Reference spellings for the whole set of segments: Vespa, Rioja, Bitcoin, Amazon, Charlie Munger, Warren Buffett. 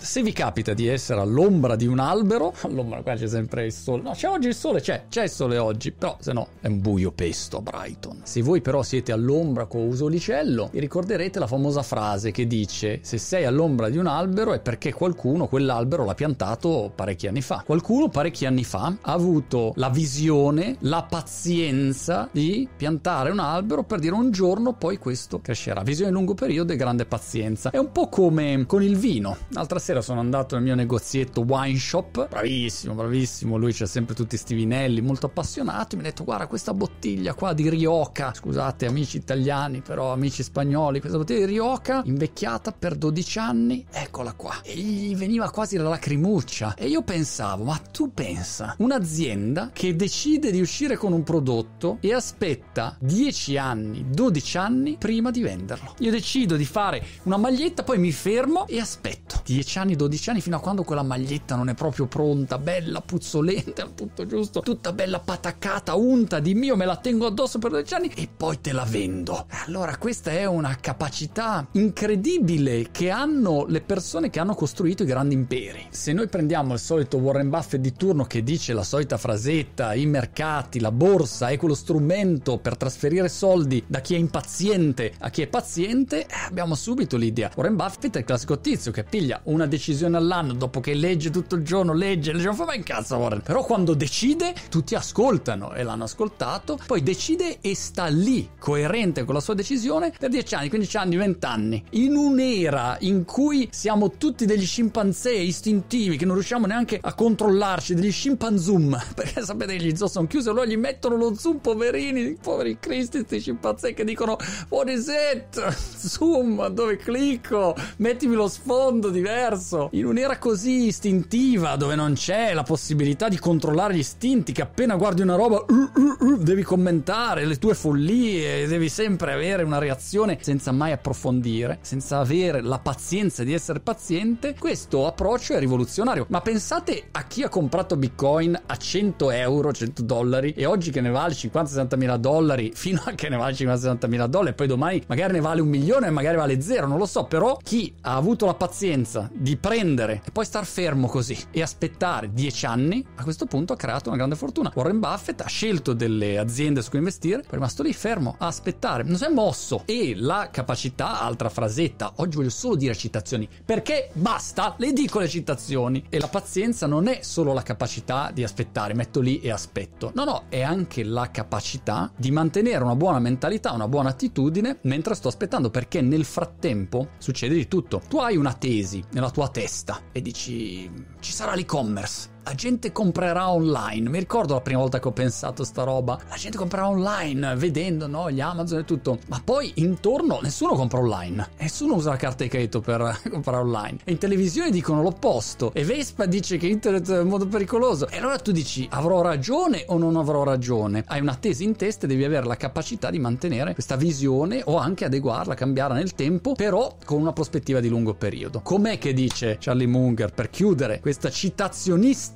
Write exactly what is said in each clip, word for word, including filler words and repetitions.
Se vi capita di essere all'ombra di un albero, all'ombra qua c'è sempre il sole, no c'è oggi il sole, c'è, c'è il sole oggi, però se no è un buio pesto a Brighton. Se voi però siete all'ombra con Usolicello, vi ricorderete la famosa frase che dice: se sei all'ombra di un albero è perché qualcuno quell'albero l'ha piantato parecchi anni fa. Qualcuno parecchi anni fa ha avuto la visione, la pazienza di piantare un albero per dire un giorno poi questo crescerà. Visione a lungo periodo e grande pazienza. È un po' come con il vino. Altra sera sono andato nel mio negozietto wine shop, bravissimo bravissimo lui, c'ha sempre tutti sti vinelli, molto appassionato, mi ha detto: guarda questa bottiglia qua di Rioja, scusate amici italiani però amici spagnoli, questa bottiglia di Rioja invecchiata per dodici anni, eccola qua. E gli veniva quasi la lacrimuccia e io pensavo: ma tu pensa, un'azienda che decide di uscire con un prodotto e aspetta dieci anni, dodici anni prima di venderlo. Io decido di fare una maglietta, poi mi fermo e aspetto dieci anni, dodici anni, fino a quando quella maglietta non è proprio pronta, bella, puzzolente al punto giusto, tutta bella patacata, unta di mio, me la tengo addosso per dodici anni e poi te la vendo. Allora questa è una capacità incredibile che hanno le persone che hanno costruito i grandi imperi. Se noi prendiamo il solito Warren Buffett di turno che dice la solita frasetta: i mercati, la borsa è quello strumento per trasferire soldi da chi è impaziente a chi è paziente, eh, abbiamo subito l'idea. Warren Buffett è il classico tizio che piglia una decisione all'anno, dopo che legge tutto il giorno, legge, legge, non fa mai in cazzo Warren. Però quando decide, tutti ascoltano e l'hanno ascoltato, poi decide e sta lì, coerente con la sua decisione, per dieci anni, quindici anni, venti anni. In un'era in cui siamo tutti degli scimpanzé istintivi, che non riusciamo neanche a controllarci, degli scimpanzoom, perché sapete che gli zoo sono chiusi, allora gli mettono lo zoom, poverini, poveri cristi, questi scimpanzé che dicono: what is it? Zoom, dove clicco? Mettimi lo sfondo diverso. In un'era così istintiva, dove non c'è la possibilità di controllare gli istinti, che appena guardi una roba uh, uh, uh, devi commentare le tue follie, devi sempre avere una reazione senza mai approfondire, senza avere la pazienza di essere paziente, questo approccio è rivoluzionario. Ma pensate a chi ha comprato Bitcoin a cento euro, cento dollari, e oggi che ne vale cinquanta sessanta mila dollari, fino a che ne vale cinquanta sessanta mila dollari, poi domani magari ne vale un milione, magari vale zero, non lo so. Però chi ha avuto la pazienza di prendere e poi star fermo così e aspettare dieci anni, a questo punto ha creato una grande fortuna. Warren Buffett ha scelto delle aziende su cui investire, poi è rimasto lì fermo a aspettare, non si è mosso. E la capacità, altra frasetta, oggi voglio solo dire citazioni perché basta, le dico le citazioni. E la pazienza non è solo la capacità di aspettare, metto lì e aspetto, no no, è anche la capacità di mantenere una buona mentalità, una buona attitudine mentre sto aspettando, perché nel frattempo succede di tutto. Tu hai una tesi nella tua testa e dici: ci sarà l'e-commerce, la gente comprerà online. Mi ricordo la prima volta che ho pensato sta roba, la gente comprerà online vedendo, no, gli Amazon e tutto. Ma poi intorno nessuno compra online, nessuno usa la carta di credito per comprare online, e in televisione dicono l'opposto, e Vespa dice che internet è un modo pericoloso. E allora tu dici: avrò ragione o non avrò ragione? Hai una tesi in testa e devi avere la capacità di mantenere questa visione, o anche adeguarla, cambiarla nel tempo, però con una prospettiva di lungo periodo. Com'è che dice Charlie Munger, per chiudere questa citazionista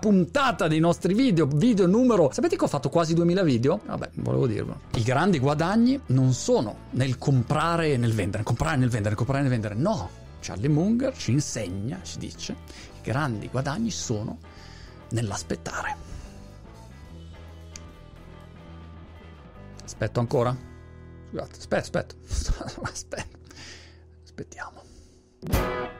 puntata dei nostri video, video numero, sapete che ho fatto quasi duemila video? Vabbè, volevo dirlo. I grandi guadagni non sono nel comprare e nel vendere, comprare e nel vendere, comprare e nel vendere, no. Charlie Munger ci insegna, ci dice: i grandi guadagni sono nell'aspettare. Aspetto ancora? Scusate, aspetta, aspetta. Aspetta. Aspettiamo.